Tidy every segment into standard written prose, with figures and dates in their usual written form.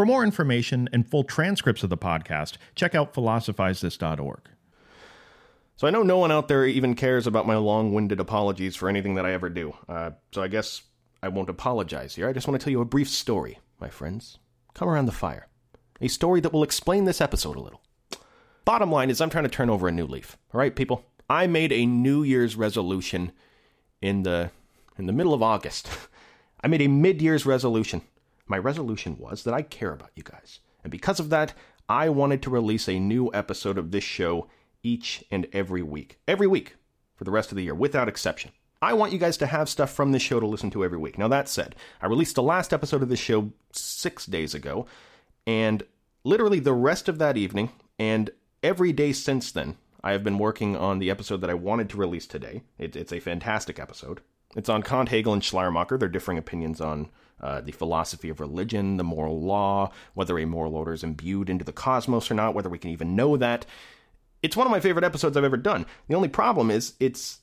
For more information and full transcripts of the podcast, check out philosophizethis.org. So I know no one out there even cares about my long-winded apologies for anything that I ever do. So I guess I won't apologize here. I just want to tell you a brief story, my friends. Come around the fire. A story that will explain this episode a little. Bottom line is I'm trying to turn over a new leaf. All right, people? I made a New Year's resolution in the middle of August. I made a mid-year's resolution. My resolution was that I care about you guys. And because of that, I wanted to release a new episode of this show each and every week. Every week for the rest of the year, without exception. I want you guys to have stuff from this show to listen to every week. Now, that said, I released the last episode of this show 6 days ago, and literally the rest of that evening and every day since then, I have been working on the episode that I wanted to release today. It's a fantastic episode. It's on Kant, Hegel, and Schleiermacher. Their differing opinions on the philosophy of religion, the moral law, whether a moral order is imbued into the cosmos or not, whether we can even know that. It's one of my favorite episodes I've ever done. The only problem is it's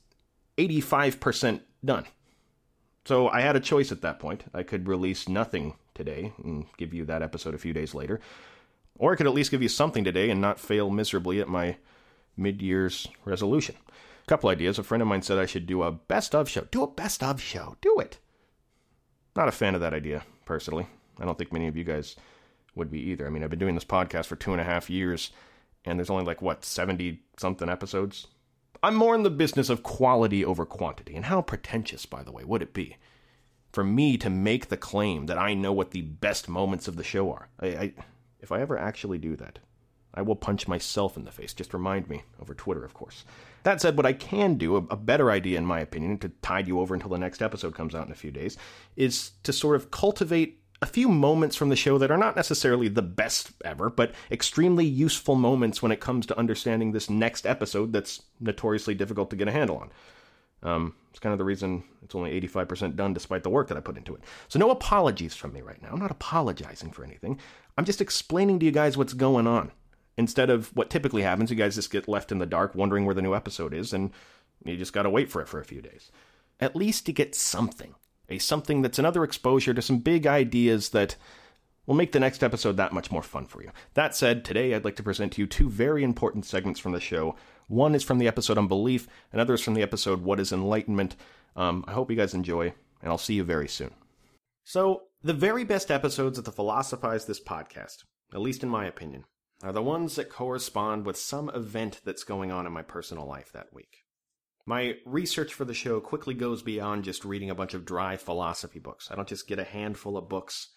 85% done. So I had a choice at that point. I could release nothing today and give you that episode a few days later. Or I could at least give you something today and not fail miserably at my mid-year's resolution. A couple ideas. A friend of mine said I should do a best of show. Do a best of show. Do it. Not a fan of that idea, personally. I don't think many of you guys would be either. I mean, I've been doing this podcast for 2.5 years, and there's only 70-something episodes? I'm more in the business of quality over quantity. And how pretentious, by the way, would it be for me to make the claim that I know what the best moments of the show are? If I ever actually do that, I will punch myself in the face. Just remind me over Twitter, of course. That said, what I can do, a better idea in my opinion, to tide you over until the next episode comes out in a few days, is to sort of cultivate a few moments from the show that are not necessarily the best ever, but extremely useful moments when it comes to understanding this next episode that's notoriously difficult to get a handle on. It's kind of the reason it's only 85% done despite the work that I put into it. So no apologies from me right now. I'm not apologizing for anything. I'm just explaining to you guys what's going on. Instead of what typically happens, you guys just get left in the dark wondering where the new episode is, and you just got to wait for it for a few days. At least to get something. A something that's another exposure to some big ideas that will make the next episode that much more fun for you. That said, today I'd like to present to you two very important segments from the show. One is from the episode on belief, another is from the episode What is Enlightenment? I hope you guys enjoy, and I'll see you very soon. So, the very best episodes of the Philosophize This podcast, at least in my opinion, are the ones that correspond with some event that's going on in my personal life that week. My research for the show quickly goes beyond just reading a bunch of dry philosophy books. I don't just get a handful of books,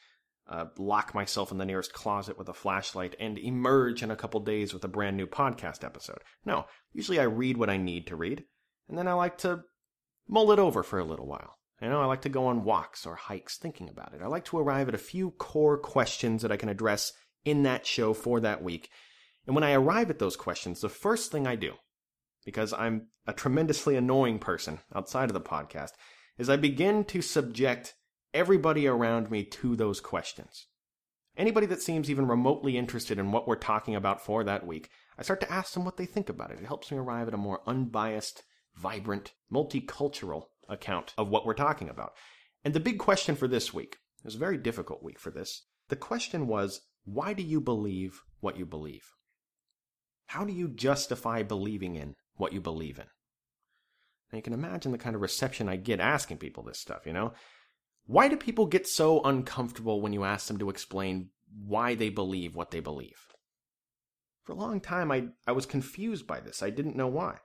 lock myself in the nearest closet with a flashlight, and emerge in a couple days with a brand new podcast episode. No, usually I read what I need to read, and then I like to mull it over for a little while. I like to go on walks or hikes thinking about it. I like to arrive at a few core questions that I can address in that show for that week. And when I arrive at those questions, the first thing I do, because I'm a tremendously annoying person outside of the podcast, is I begin to subject everybody around me to those questions. Anybody that seems even remotely interested in what we're talking about for that week, I start to ask them what they think about it. It helps me arrive at a more unbiased, vibrant, multicultural account of what we're talking about. And the big question for this week, it was a very difficult week for this, the question was, why do you believe what you believe? How do you justify believing in what you believe in? Now you can imagine the kind of reception I get asking people this stuff, Why do people get so uncomfortable when you ask them to explain why they believe what they believe? For a long time, I was confused by this. I didn't know why.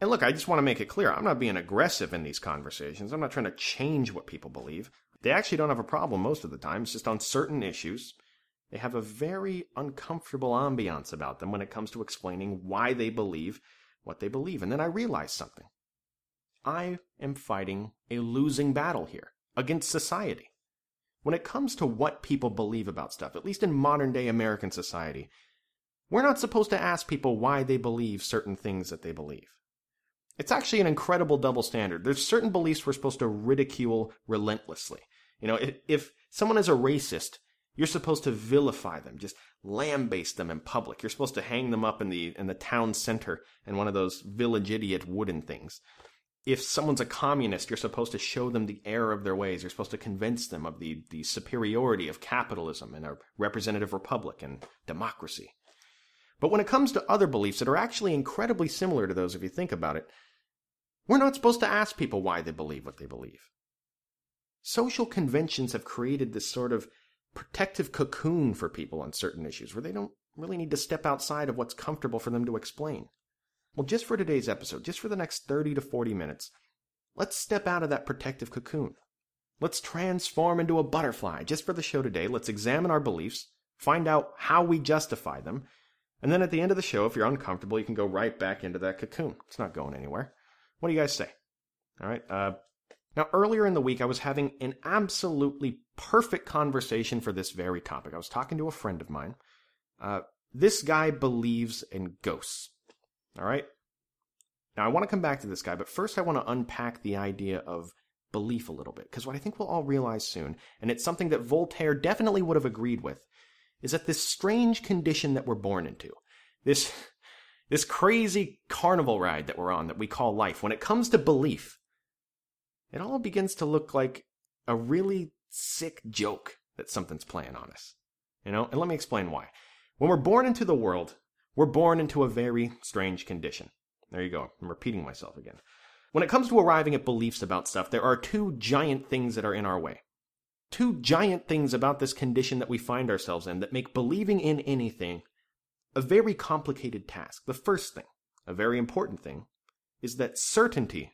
And look, I just want to make it clear. I'm not being aggressive in these conversations. I'm not trying to change what people believe. They actually don't have a problem most of the time. It's just on certain issues, they have a very uncomfortable ambiance about them when it comes to explaining why they believe what they believe. And then I realized something. I am fighting a losing battle here against society. When it comes to what people believe about stuff, at least in modern-day American society, we're not supposed to ask people why they believe certain things that they believe. It's actually an incredible double standard. There's certain beliefs we're supposed to ridicule relentlessly. If someone is a racist, you're supposed to vilify them, just lambaste them in public. You're supposed to hang them up in the town center in one of those village idiot wooden things. if someone's a communist, you're supposed to show them the error of their ways. You're supposed to convince them of the superiority of capitalism and a representative republic and democracy. But when it comes to other beliefs that are actually incredibly similar to those, if you think about it, we're not supposed to ask people why they believe what they believe. Social conventions have created this sort of protective cocoon for people on certain issues where they don't really need to step outside of what's comfortable for them to explain. Well, just for today's episode, just for the next 30 to 40 minutes, let's step out of that protective cocoon. Let's transform into a butterfly. Just for the show today, let's examine our beliefs, find out how we justify them, and then at the end of the show, if you're uncomfortable, you can go right back into that cocoon. It's not going anywhere. What do you guys say? All right. Now, earlier in the week, I was having an absolutely perfect conversation for this very topic. I was talking to a friend of mine. This guy believes in ghosts. All right. Now, I want to come back to this guy, but first I want to unpack the idea of belief a little bit, because what I think we'll all realize soon, and it's something that Voltaire definitely would have agreed with, is that this strange condition that we're born into, this crazy carnival ride that we're on that we call life, when it comes to belief, it all begins to look like a really sick joke that something's playing on us, you know? And let me explain why. When we're born into the world, we're born into a very strange condition. There you go. I'm repeating myself again. When it comes to arriving at beliefs about stuff, there are two giant things that are in our way. Two giant things about this condition that we find ourselves in that make believing in anything a very complicated task. The first thing, a very important thing, is that certainty,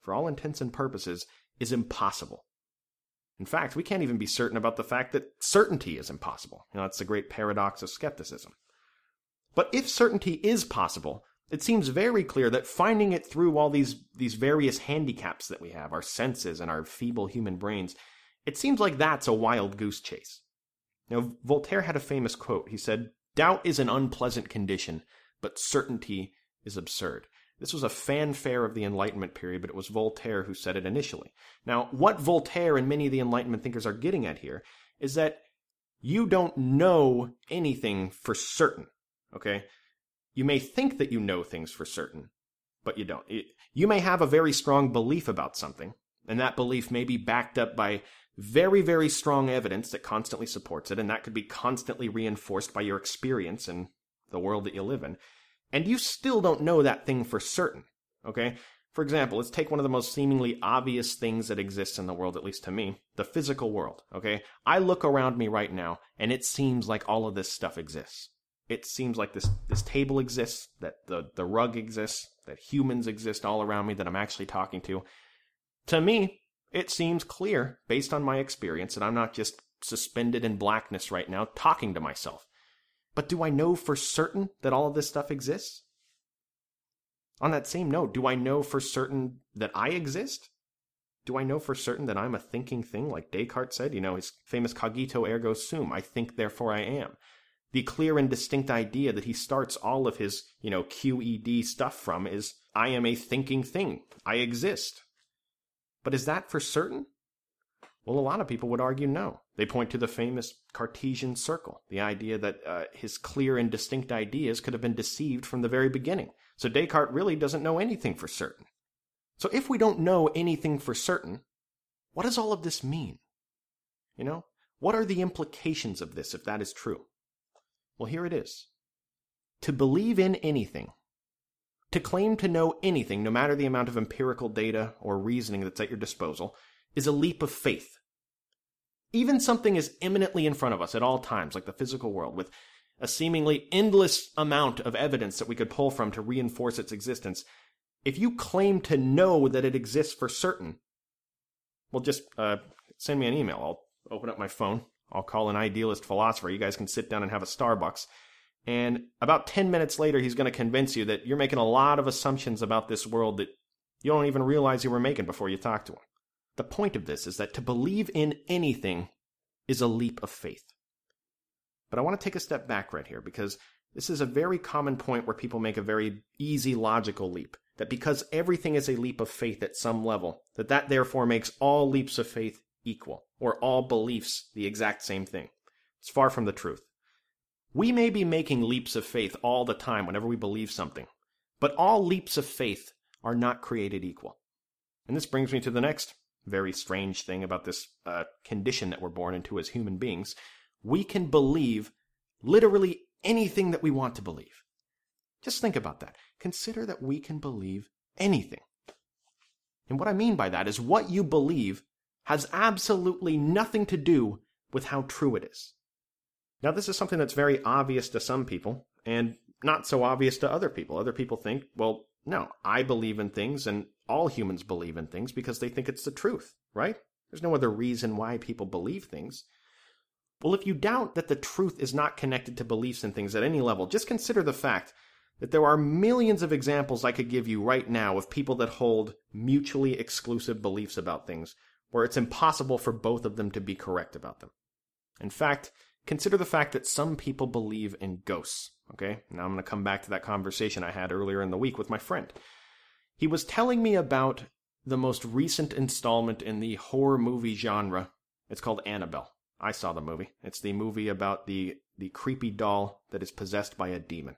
for all intents and purposes, is impossible. In fact, we can't even be certain about the fact that certainty is impossible. You know, that's the great paradox of skepticism. But if certainty is possible, it seems very clear that finding it through all these various handicaps that we have, our senses and our feeble human brains, it seems like that's a wild goose chase. Now, Voltaire had a famous quote. He said, "Doubt is an unpleasant condition, but certainty is absurd." This was a fanfare of the Enlightenment period, but it was Voltaire who said it initially. Now, what Voltaire and many of the Enlightenment thinkers are getting at here is that you don't know anything for certain. Okay, you may think that you know things for certain, but you don't. You may have a very strong belief about something, and that belief may be backed up by very, very strong evidence that constantly supports it, and that could be constantly reinforced by your experience and the world that you live in. And you still don't know that thing for certain, okay? For example, let's take one of the most seemingly obvious things that exists in the world, at least to me, the physical world, okay? I look around me right now, and it seems like all of this stuff exists. It seems like this table exists, that the rug exists, that humans exist all around me that I'm actually talking to. To me, it seems clear, based on my experience, that I'm not just suspended in blackness right now talking to myself. But do I know for certain that all of this stuff exists? On that same note, do I know for certain that I exist? Do I know for certain that I'm a thinking thing, like Descartes said? You know, his famous cogito ergo sum, I think, therefore I am. The clear and distinct idea that he starts all of his, you know, QED stuff from is, I am a thinking thing. I exist. But is that for certain? Well, a lot of people would argue no. They point to the famous Cartesian circle, the idea that his clear and distinct ideas could have been deceived from the very beginning. So Descartes really doesn't know anything for certain. So if we don't know anything for certain, what does all of this mean? You know, what are the implications of this if that is true? Well, here it is. To believe in anything, to claim to know anything, no matter the amount of empirical data or reasoning that's at your disposal, is a leap of faith. Even something is imminently in front of us at all times, like the physical world, with a seemingly endless amount of evidence that we could pull from to reinforce its existence. If you claim to know that it exists for certain, well, just send me an email. I'll open up my phone. I'll call an idealist philosopher. You guys can sit down and have a Starbucks. And about 10 minutes later, he's going to convince you that you're making a lot of assumptions about this world that you don't even realize you were making before you talk to him. The point of this is that to believe in anything is a leap of faith. But I want to take a step back right here, because this is a very common point where people make a very easy logical leap, that because everything is a leap of faith at some level, that therefore makes all leaps of faith equal, or all beliefs the exact same thing. It's far from the truth. We may be making leaps of faith all the time whenever we believe something, but all leaps of faith are not created equal. And this brings me to the next very strange thing about this condition that we're born into as human beings. We can believe literally anything that we want to believe. Just think about that. Consider that we can believe anything. And what I mean by that is what you believe has absolutely nothing to do with how true it is. Now, this is something that's very obvious to some people and not so obvious to other people. Other people think, well, no, I believe in things and all humans believe in things because they think it's the truth, right? There's no other reason why people believe things. Well, if you doubt that the truth is not connected to beliefs and things at any level, just consider the fact that there are millions of examples I could give you right now of people that hold mutually exclusive beliefs about things where it's impossible for both of them to be correct about them. In fact, consider the fact that some people believe in ghosts, okay? Now I'm going to come back to that conversation I had earlier in the week with my friend. He was telling me about the most recent installment in the horror movie genre. It's called Annabelle. I saw the movie. It's the movie about the creepy doll that is possessed by a demon.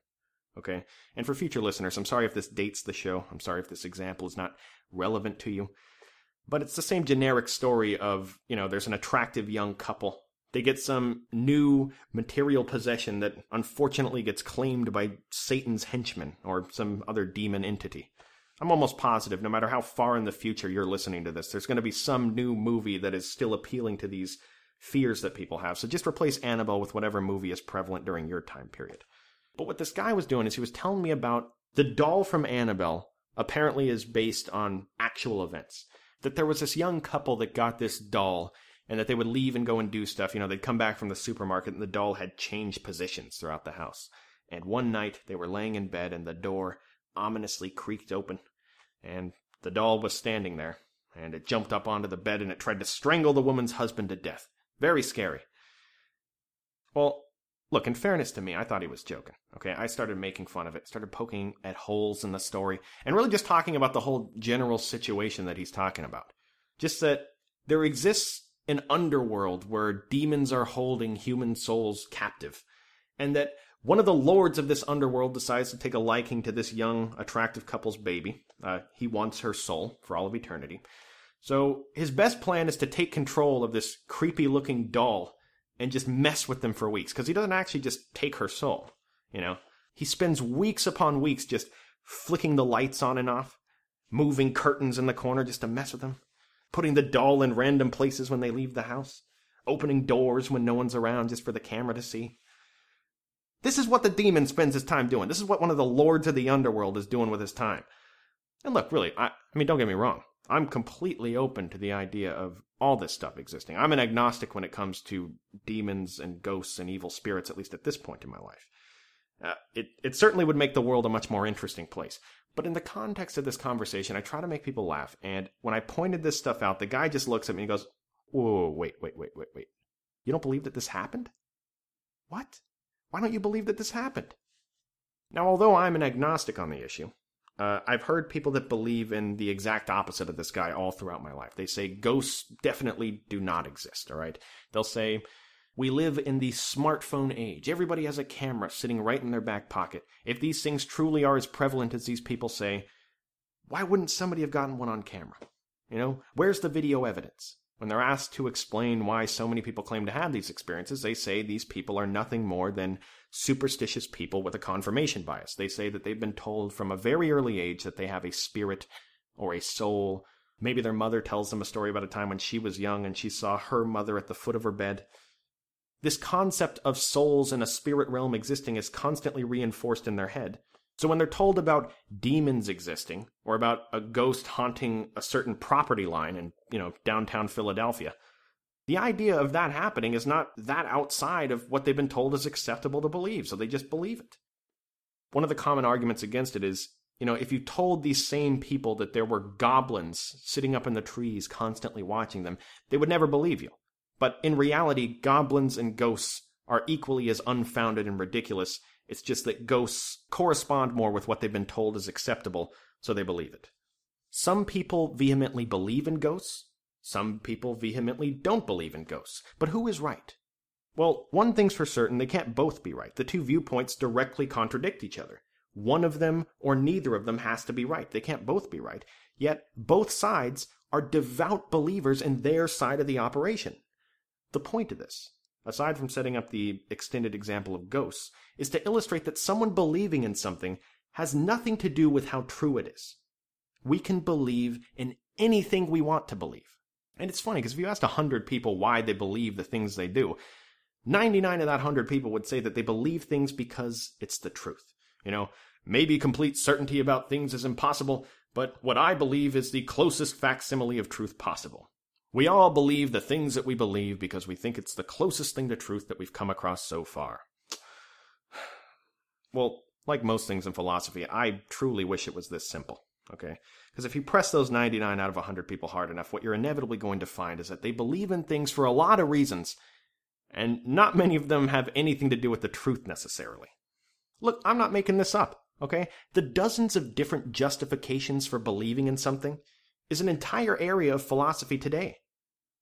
Okay? And for future listeners, I'm sorry if this dates the show. I'm sorry if this example is not relevant to you. But it's the same generic story of, you know, there's an attractive young couple. They get some new material possession that unfortunately gets claimed by Satan's henchmen or some other demon entity. I'm almost positive, no matter how far in the future you're listening to this, there's going to be some new movie that is still appealing to these fears that people have. So just replace Annabelle with whatever movie is prevalent during your time period. But what this guy was doing is he was telling me about the doll from Annabelle apparently is based on actual events. That there was this young couple that got this doll and that they would leave and go and do stuff. You know, they'd come back from the supermarket and the doll had changed positions throughout the house. And one night they were laying in bed and the door ominously creaked open, and the doll was standing there, and it jumped up onto the bed and it tried to strangle the woman's husband to death. Very scary. Well, look, in fairness to me, I thought he was joking, okay? I started making fun of it, started poking at holes in the story, and really just talking about the whole general situation that he's talking about. Just that there exists an underworld where demons are holding human souls captive, and that one of the lords of this underworld decides to take a liking to this young, attractive couple's baby. He wants her soul for all of eternity. So his best plan is to take control of this creepy-looking doll and just mess with them for weeks, because he doesn't actually just take her soul, you know? He spends weeks upon weeks just flicking the lights on and off, moving curtains in the corner just to mess with them, putting the doll in random places when they leave the house, opening doors when no one's around just for the camera to see. This is what the demon spends his time doing. This is what one of the lords of the underworld is doing with his time. And look, really, I mean, don't get me wrong. I'm completely open to the idea of all this stuff existing. I'm an agnostic when it comes to demons and ghosts and evil spirits, at least at this point in my life. It certainly would make the world a much more interesting place. But in the context of this conversation, I try to make people laugh. And when I pointed this stuff out, the guy just looks at me and goes, whoa, wait. You don't believe that this happened? What? Why don't you believe that this happened? Now, although I'm an agnostic on the issue, I've heard people that believe in the exact opposite of this guy all throughout my life. They say ghosts definitely do not exist, all right? They'll say, we live in the smartphone age. Everybody has a camera sitting right in their back pocket. If these things truly are as prevalent as these people say, why wouldn't somebody have gotten one on camera? You know, where's the video evidence? When they're asked to explain why so many people claim to have these experiences, they say these people are nothing more than superstitious people with a confirmation bias. They say that they've been told from a very early age that they have a spirit or a soul. Maybe their mother tells them a story about a time when she was young and she saw her mother at the foot of her bed. This concept of souls in a spirit realm existing is constantly reinforced in their head. So when they're told about demons existing, or about a ghost haunting a certain property line in, you know, downtown Philadelphia, the idea of that happening is not that outside of what they've been told is acceptable to believe, so they just believe it. One of the common arguments against it is, you know, if you told these same people that there were goblins sitting up in the trees constantly watching them, they would never believe you. But in reality, goblins and ghosts are equally as unfounded and ridiculous. It's just that ghosts correspond more with what they've been told is acceptable, so they believe it. Some people vehemently believe in ghosts. Some people vehemently don't believe in ghosts. But who is right? Well, one thing's for certain, they can't both be right. The two viewpoints directly contradict each other. One of them or neither of them has to be right. They can't both be right. Yet both sides are devout believers in their side of the operation. The point of this, aside from setting up the extended example of ghosts, is to illustrate that someone believing in something has nothing to do with how true it is. We can believe in anything we want to believe. And it's funny, because if you asked 100 people why they believe the things they do, 99 of that 100 people would say that they believe things because it's the truth. You know, maybe complete certainty about things is impossible, but what I believe is the closest facsimile of truth possible. We all believe the things that we believe because we think it's the closest thing to truth that we've come across so far. Well, like most things in philosophy, I truly wish it was this simple, okay? Because if you press those 99 out of 100 people hard enough, what you're inevitably going to find is that they believe in things for a lot of reasons, and not many of them have anything to do with the truth necessarily. Look, I'm not making this up, okay? The dozens of different justifications for believing in something is an entire area of philosophy today.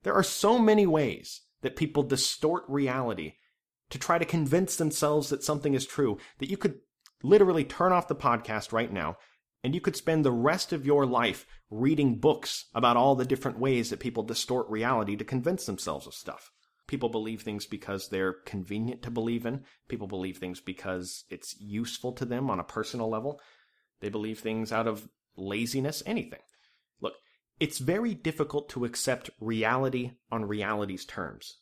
There are so many ways that people distort reality to try to convince themselves that something is true that you could literally turn off the podcast right now and you could spend the rest of your life reading books about all the different ways that people distort reality to convince themselves of stuff. People believe things because they're convenient to believe in. People believe things because it's useful to them on a personal level. They believe things out of laziness, anything. Look, it's very difficult to accept reality on reality's terms.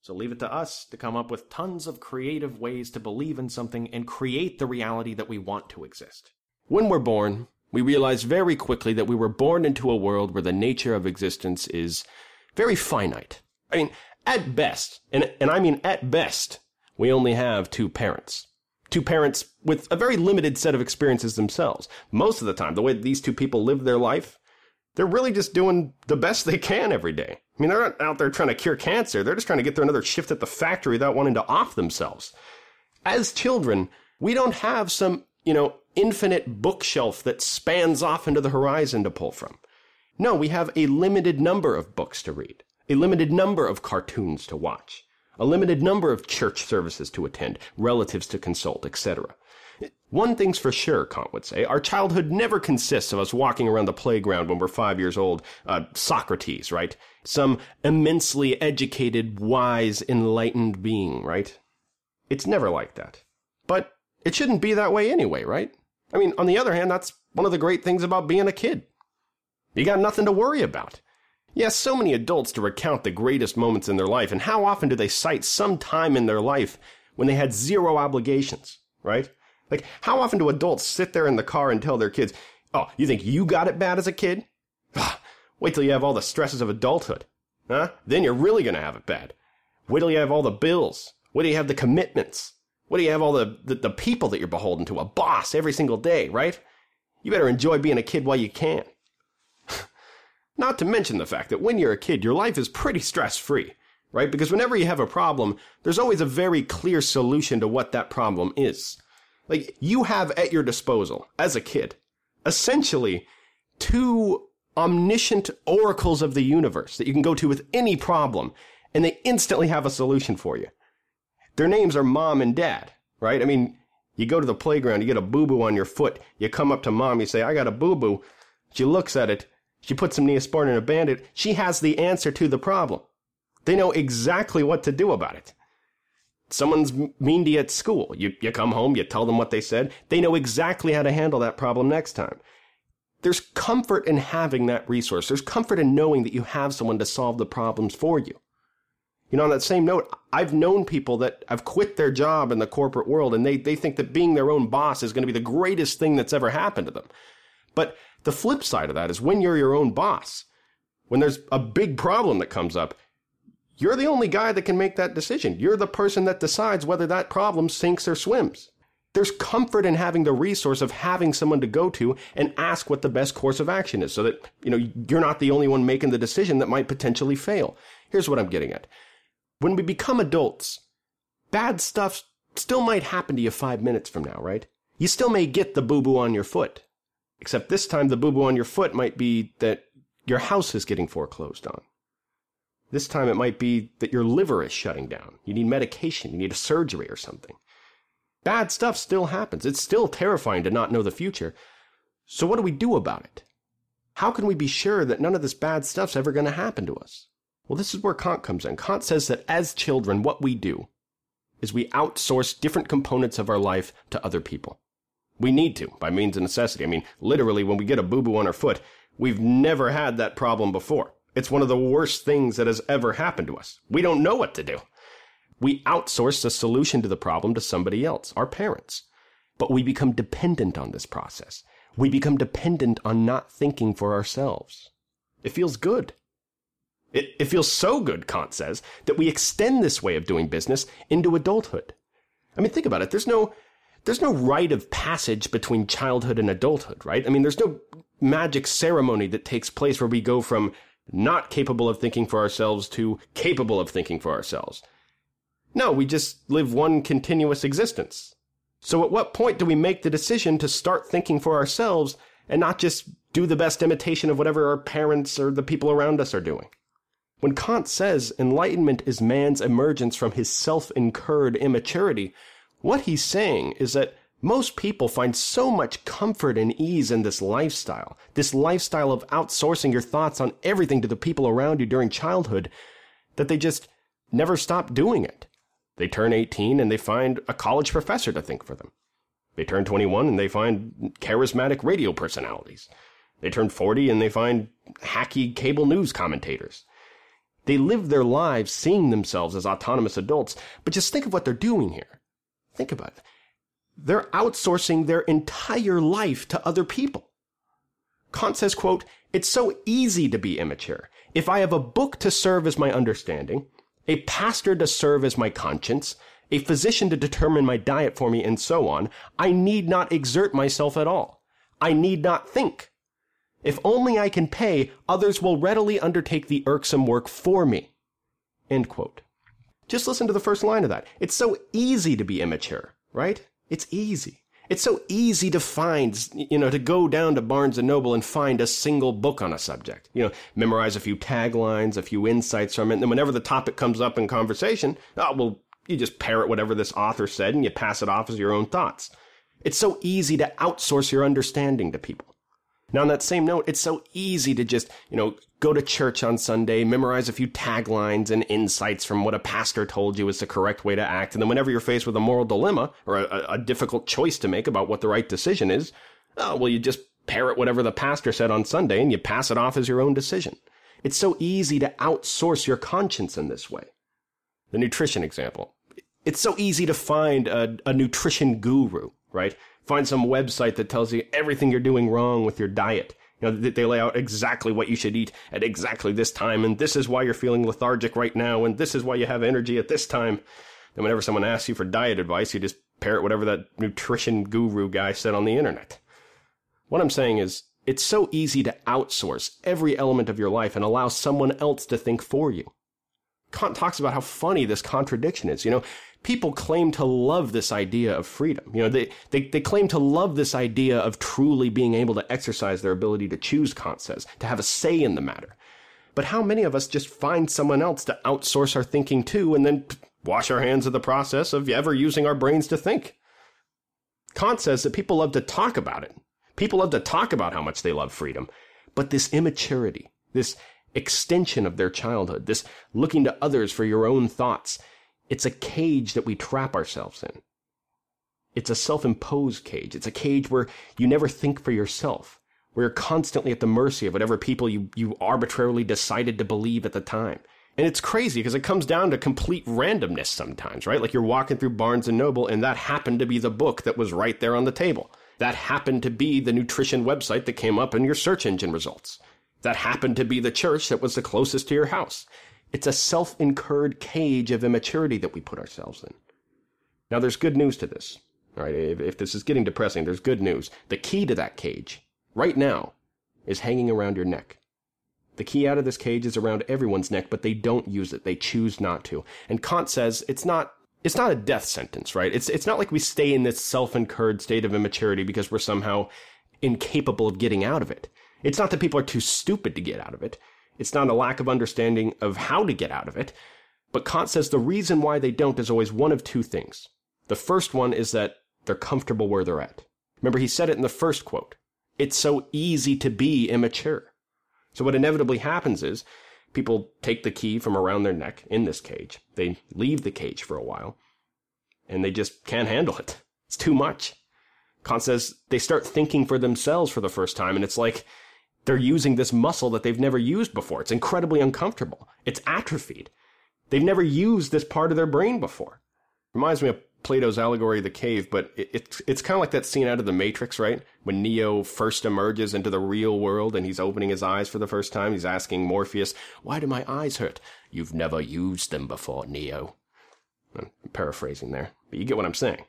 So leave it to us to come up with tons of creative ways to believe in something and create the reality that we want to exist. When we're born, we realize very quickly that we were born into a world where the nature of existence is very finite. I mean, at best, and I mean at best, we only have two parents. Two parents with a very limited set of experiences themselves. Most of the time, the way these two people live their life, they're really just doing the best they can every day. I mean, they're not out there trying to cure cancer. They're just trying to get through another shift at the factory without wanting to off themselves. As children, we don't have some, infinite bookshelf that spans off into the horizon to pull from. No, we have a limited number of books to read, a limited number of cartoons to watch, a limited number of church services to attend, relatives to consult, etc. One thing's for sure, Kant would say, our childhood never consists of us walking around the playground when we're 5 years old, Socrates, right? Some immensely educated, wise, enlightened being, right? It's never like that. But it shouldn't be that way anyway, right? I mean, on the other hand, that's one of the great things about being a kid. You got nothing to worry about. Yes, so many adults to recount the greatest moments in their life, and how often do they cite some time in their life when they had zero obligations, right? Like, how often do adults sit there in the car and tell their kids, oh, you think you got it bad as a kid? Wait till you have all the stresses of adulthood. Huh? Then you're really going to have it bad. Wait till you have all the bills. Wait till you have the commitments. Wait till you have all the people that you're beholden to, a boss every single day, right? You better enjoy being a kid while you can. Not to mention the fact that when you're a kid, your life is pretty stress-free, right? Because whenever you have a problem, there's always a very clear solution to what that problem is. Like, you have at your disposal, as a kid, essentially two omniscient oracles of the universe that you can go to with any problem, and they instantly have a solution for you. Their names are mom and dad, right? I mean, you go to the playground, you get a boo-boo on your foot, you come up to mom, you say, I got a boo-boo. She looks at it, she puts some Neosporin in a bandage, she has the answer to the problem. They know exactly what to do about it. Someone's mean to you at school. You come home, you tell them what they said. They know exactly how to handle that problem next time. There's comfort in having that resource. There's comfort in knowing that you have someone to solve the problems for you. You know, on that same note, I've known people that have quit their job in the corporate world, and they think that being their own boss is going to be the greatest thing that's ever happened to them. But the flip side of that is when you're your own boss, when there's a big problem that comes up, you're the only guy that can make that decision. You're the person that decides whether that problem sinks or swims. There's comfort in having the resource of having someone to go to and ask what the best course of action is so that, you're not the only one making the decision that might potentially fail. Here's what I'm getting at. When we become adults, bad stuff still might happen to you 5 minutes from now, right? You still may get the boo-boo on your foot. Except this time the boo-boo on your foot might be that your house is getting foreclosed on. This time it might be that your liver is shutting down. You need medication. You need a surgery or something. Bad stuff still happens. It's still terrifying to not know the future. So what do we do about it? How can we be sure that none of this bad stuff's ever going to happen to us? Well, this is where Kant comes in. Kant says that as children, what we do is we outsource different components of our life to other people. We need to, by means of necessity. I mean, literally, when we get a boo-boo on our foot, we've never had that problem before. It's one of the worst things that has ever happened to us. We don't know what to do. We outsource the solution to the problem to somebody else, our parents. But we become dependent on this process. We become dependent on not thinking for ourselves. It feels good. It feels so good, Kant says, that we extend this way of doing business into adulthood. I mean, think about it. There's no rite of passage between childhood and adulthood, right? I mean, there's no magic ceremony that takes place where we go from not capable of thinking for ourselves to capable of thinking for ourselves. No, we just live one continuous existence. So at what point do we make the decision to start thinking for ourselves and not just do the best imitation of whatever our parents or the people around us are doing? When Kant says enlightenment is man's emergence from his self-incurred immaturity, what he's saying is that most people find so much comfort and ease in this lifestyle of outsourcing your thoughts on everything to the people around you during childhood, that they just never stop doing it. They turn 18 and they find a college professor to think for them. They turn 21 and they find charismatic radio personalities. They turn 40 and they find hacky cable news commentators. They live their lives seeing themselves as autonomous adults, but just think of what they're doing here. Think about it. They're outsourcing their entire life to other people. Kant says, quote, "It's so easy to be immature. If I have a book to serve as my understanding, a pastor to serve as my conscience, a physician to determine my diet for me, and so on, I need not exert myself at all. I need not think. If only I can pay, others will readily undertake the irksome work for me." End quote. Just listen to the first line of that. It's so easy to be immature, right? It's easy. It's so easy to find, to go down to Barnes & Noble and find a single book on a subject. Memorize a few taglines, a few insights from it, and then whenever the topic comes up in conversation, you just parrot whatever this author said and you pass it off as your own thoughts. It's so easy to outsource your understanding to people. Now, on that same note, it's so easy to just, go to church on Sunday, memorize a few taglines and insights from what a pastor told you is the correct way to act, and then whenever you're faced with a moral dilemma or a difficult choice to make about what the right decision is, you just parrot whatever the pastor said on Sunday and you pass it off as your own decision. It's so easy to outsource your conscience in this way. The nutrition example. It's so easy to find a nutrition guru, right? Find some website that tells you everything you're doing wrong with your diet. They lay out exactly what you should eat at exactly this time, and this is why you're feeling lethargic right now, and this is why you have energy at this time. And whenever someone asks you for diet advice, you just parrot whatever that nutrition guru guy said on the internet. What I'm saying is, it's so easy to outsource every element of your life and allow someone else to think for you. Kant talks about how funny this contradiction is. People claim to love this idea of freedom. They claim to love this idea of truly being able to exercise their ability to choose, Kant says, to have a say in the matter. But how many of us just find someone else to outsource our thinking to and then wash our hands of the process of ever using our brains to think? Kant says that people love to talk about it. People love to talk about how much they love freedom. But this immaturity, this extension of their childhood, this looking to others for your own thoughts, it's a cage that we trap ourselves in. It's a self-imposed cage. It's a cage where you never think for yourself, where you're constantly at the mercy of whatever people you arbitrarily decided to believe at the time. And it's crazy because it comes down to complete randomness sometimes, right? Like you're walking through Barnes & Noble and that happened to be the book that was right there on the table. That happened to be the nutrition website that came up in your search engine results. That happened to be the church that was the closest to your house. It's a self-incurred cage of immaturity that we put ourselves in. Now, there's good news to this. All right, if this is getting depressing, there's good news. The key to that cage, right now, is hanging around your neck. The key out of this cage is around everyone's neck, but they don't use it. They choose not to. And Kant says it's not a death sentence, right? It's not like we stay in this self-incurred state of immaturity because we're somehow incapable of getting out of it. It's not that people are too stupid to get out of it. It's not a lack of understanding of how to get out of it. But Kant says the reason why they don't is always one of two things. The first one is that they're comfortable where they're at. Remember, he said it in the first quote. It's so easy to be immature. So what inevitably happens is people take the key from around their neck in this cage. They leave the cage for a while, and they just can't handle it. It's too much. Kant says they start thinking for themselves for the first time, and it's like they're using this muscle that they've never used before. It's incredibly uncomfortable. It's atrophied. They've never used this part of their brain before. Reminds me of Plato's allegory of the cave, but it's kind of like that scene out of The Matrix, right? When Neo first emerges into the real world and he's opening his eyes for the first time, he's asking Morpheus, "Why do my eyes hurt?" "You've never used them before, Neo." I'm paraphrasing there, but you get what I'm saying.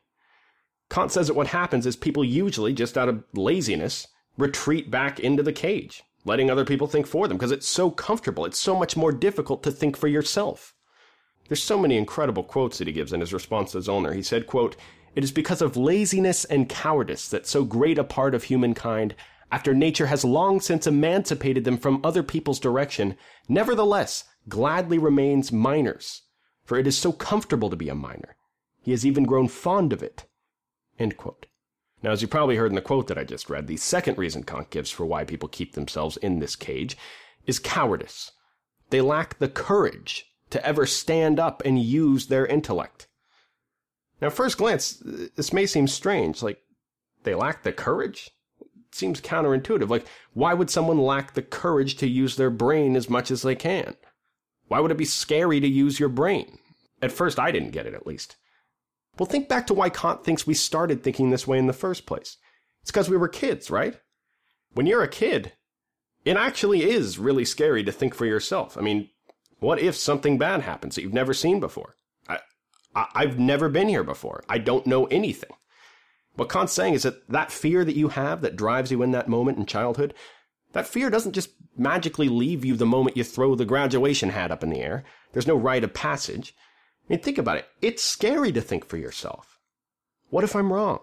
Kant says that what happens is people usually, just out of laziness, retreat back into the cage, letting other people think for them, because it's so comfortable. It's so much more difficult to think for yourself. There's so many incredible quotes that he gives in his response to Zollner. He said, quote, "It is because of laziness and cowardice that so great a part of humankind, after nature has long since emancipated them from other people's direction, nevertheless gladly remains minors, for it is so comfortable to be a minor. He has even grown fond of it." End quote. Now, as you probably heard in the quote that I just read, the second reason Kant gives for why people keep themselves in this cage is cowardice. They lack the courage to ever stand up and use their intellect. Now, at first glance, this may seem strange. Like, they lack the courage? It seems counterintuitive. Like, why would someone lack the courage to use their brain as much as they can? Why would it be scary to use your brain? At first, I didn't get it, at least. Well, think back to why Kant thinks we started thinking this way in the first place. It's because we were kids, right? When you're a kid, it actually is really scary to think for yourself. I mean, what if something bad happens that you've never seen before? I've never been here before. I don't know anything. What Kant's saying is that that fear that you have that drives you in that moment in childhood, that fear doesn't just magically leave you the moment you throw the graduation hat up in the air. There's no rite of passage. I mean, think about it. It's scary to think for yourself. What if I'm wrong?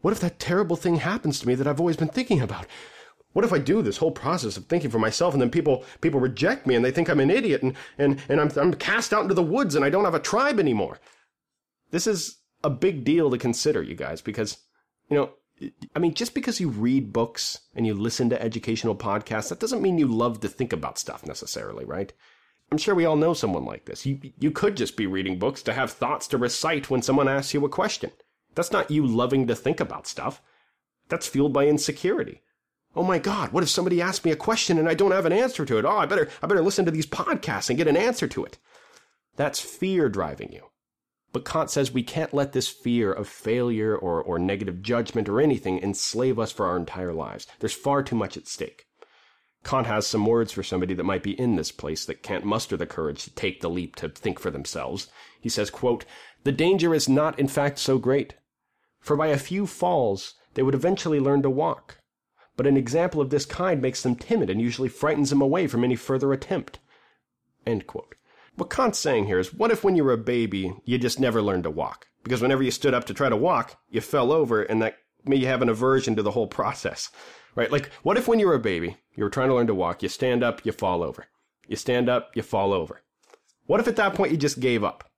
What if that terrible thing happens to me that I've always been thinking about? What if I do this whole process of thinking for myself and then people reject me and they think I'm an idiot and I'm cast out into the woods and I don't have a tribe anymore? This is a big deal to consider, you guys, because, you know, I mean, just because you read books and you listen to educational podcasts, that doesn't mean you love to think about stuff necessarily, right? I'm sure we all know someone like this. You could just be reading books to have thoughts to recite when someone asks you a question. That's not you loving to think about stuff. That's fueled by insecurity. Oh my God, what if somebody asks me a question and I don't have an answer to it? Oh, I better listen to these podcasts and get an answer to it. That's fear driving you. But Kant says we can't let this fear of failure or negative judgment or anything enslave us for our entire lives. There's far too much at stake. Kant has some words for somebody that might be in this place that can't muster the courage to take the leap to think for themselves. He says, quote, "The danger is not, in fact, so great, for by a few falls they would eventually learn to walk. But an example of this kind makes them timid and usually frightens them away from any further attempt." End quote. What Kant's saying here is, what if when you were a baby, you just never learned to walk? Because whenever you stood up to try to walk, you fell over, and that made you have an aversion to the whole process, right? Like, what if when you were a baby, you were trying to learn to walk, you stand up, you fall over. You stand up, you fall over. What if at that point you just gave up?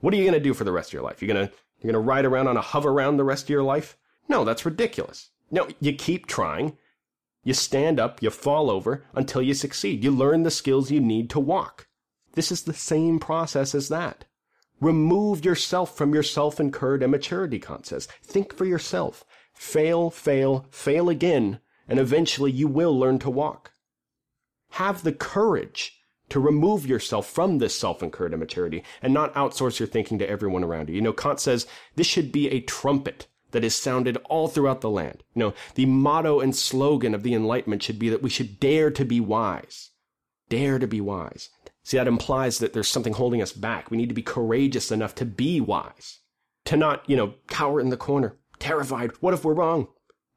What are you going to do for the rest of your life? You're gonna ride around on a hover round the rest of your life? No, that's ridiculous. No, you keep trying. You stand up, you fall over until you succeed. You learn the skills you need to walk. This is the same process as that. Remove yourself from your self-incurred immaturity, Kant says. Think for yourself. Fail, fail, fail again, and eventually you will learn to walk. Have the courage to remove yourself from this self-incurred immaturity and not outsource your thinking to everyone around you. You know, Kant says this should be a trumpet that is sounded all throughout the land. You know, the motto and slogan of the Enlightenment should be that we should dare to be wise. Dare to be wise. See, that implies that there's something holding us back. We need to be courageous enough to be wise. To not, you know, cower in the corner, terrified. What if we're wrong?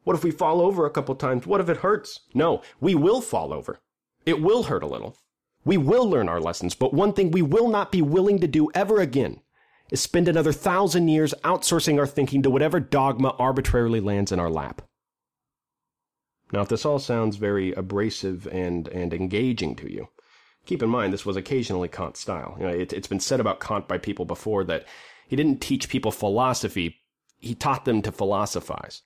What if we fall over a couple times? What if it hurts? No, we will fall over. It will hurt a little. We will learn our lessons, but one thing we will not be willing to do ever again is spend another 1,000 years outsourcing our thinking to whatever dogma arbitrarily lands in our lap. Now, if this all sounds very abrasive and engaging to you, keep in mind this was occasionally Kant's style. You know, it's been said about Kant by people before that He didn't teach people philosophy. He taught them to philosophize.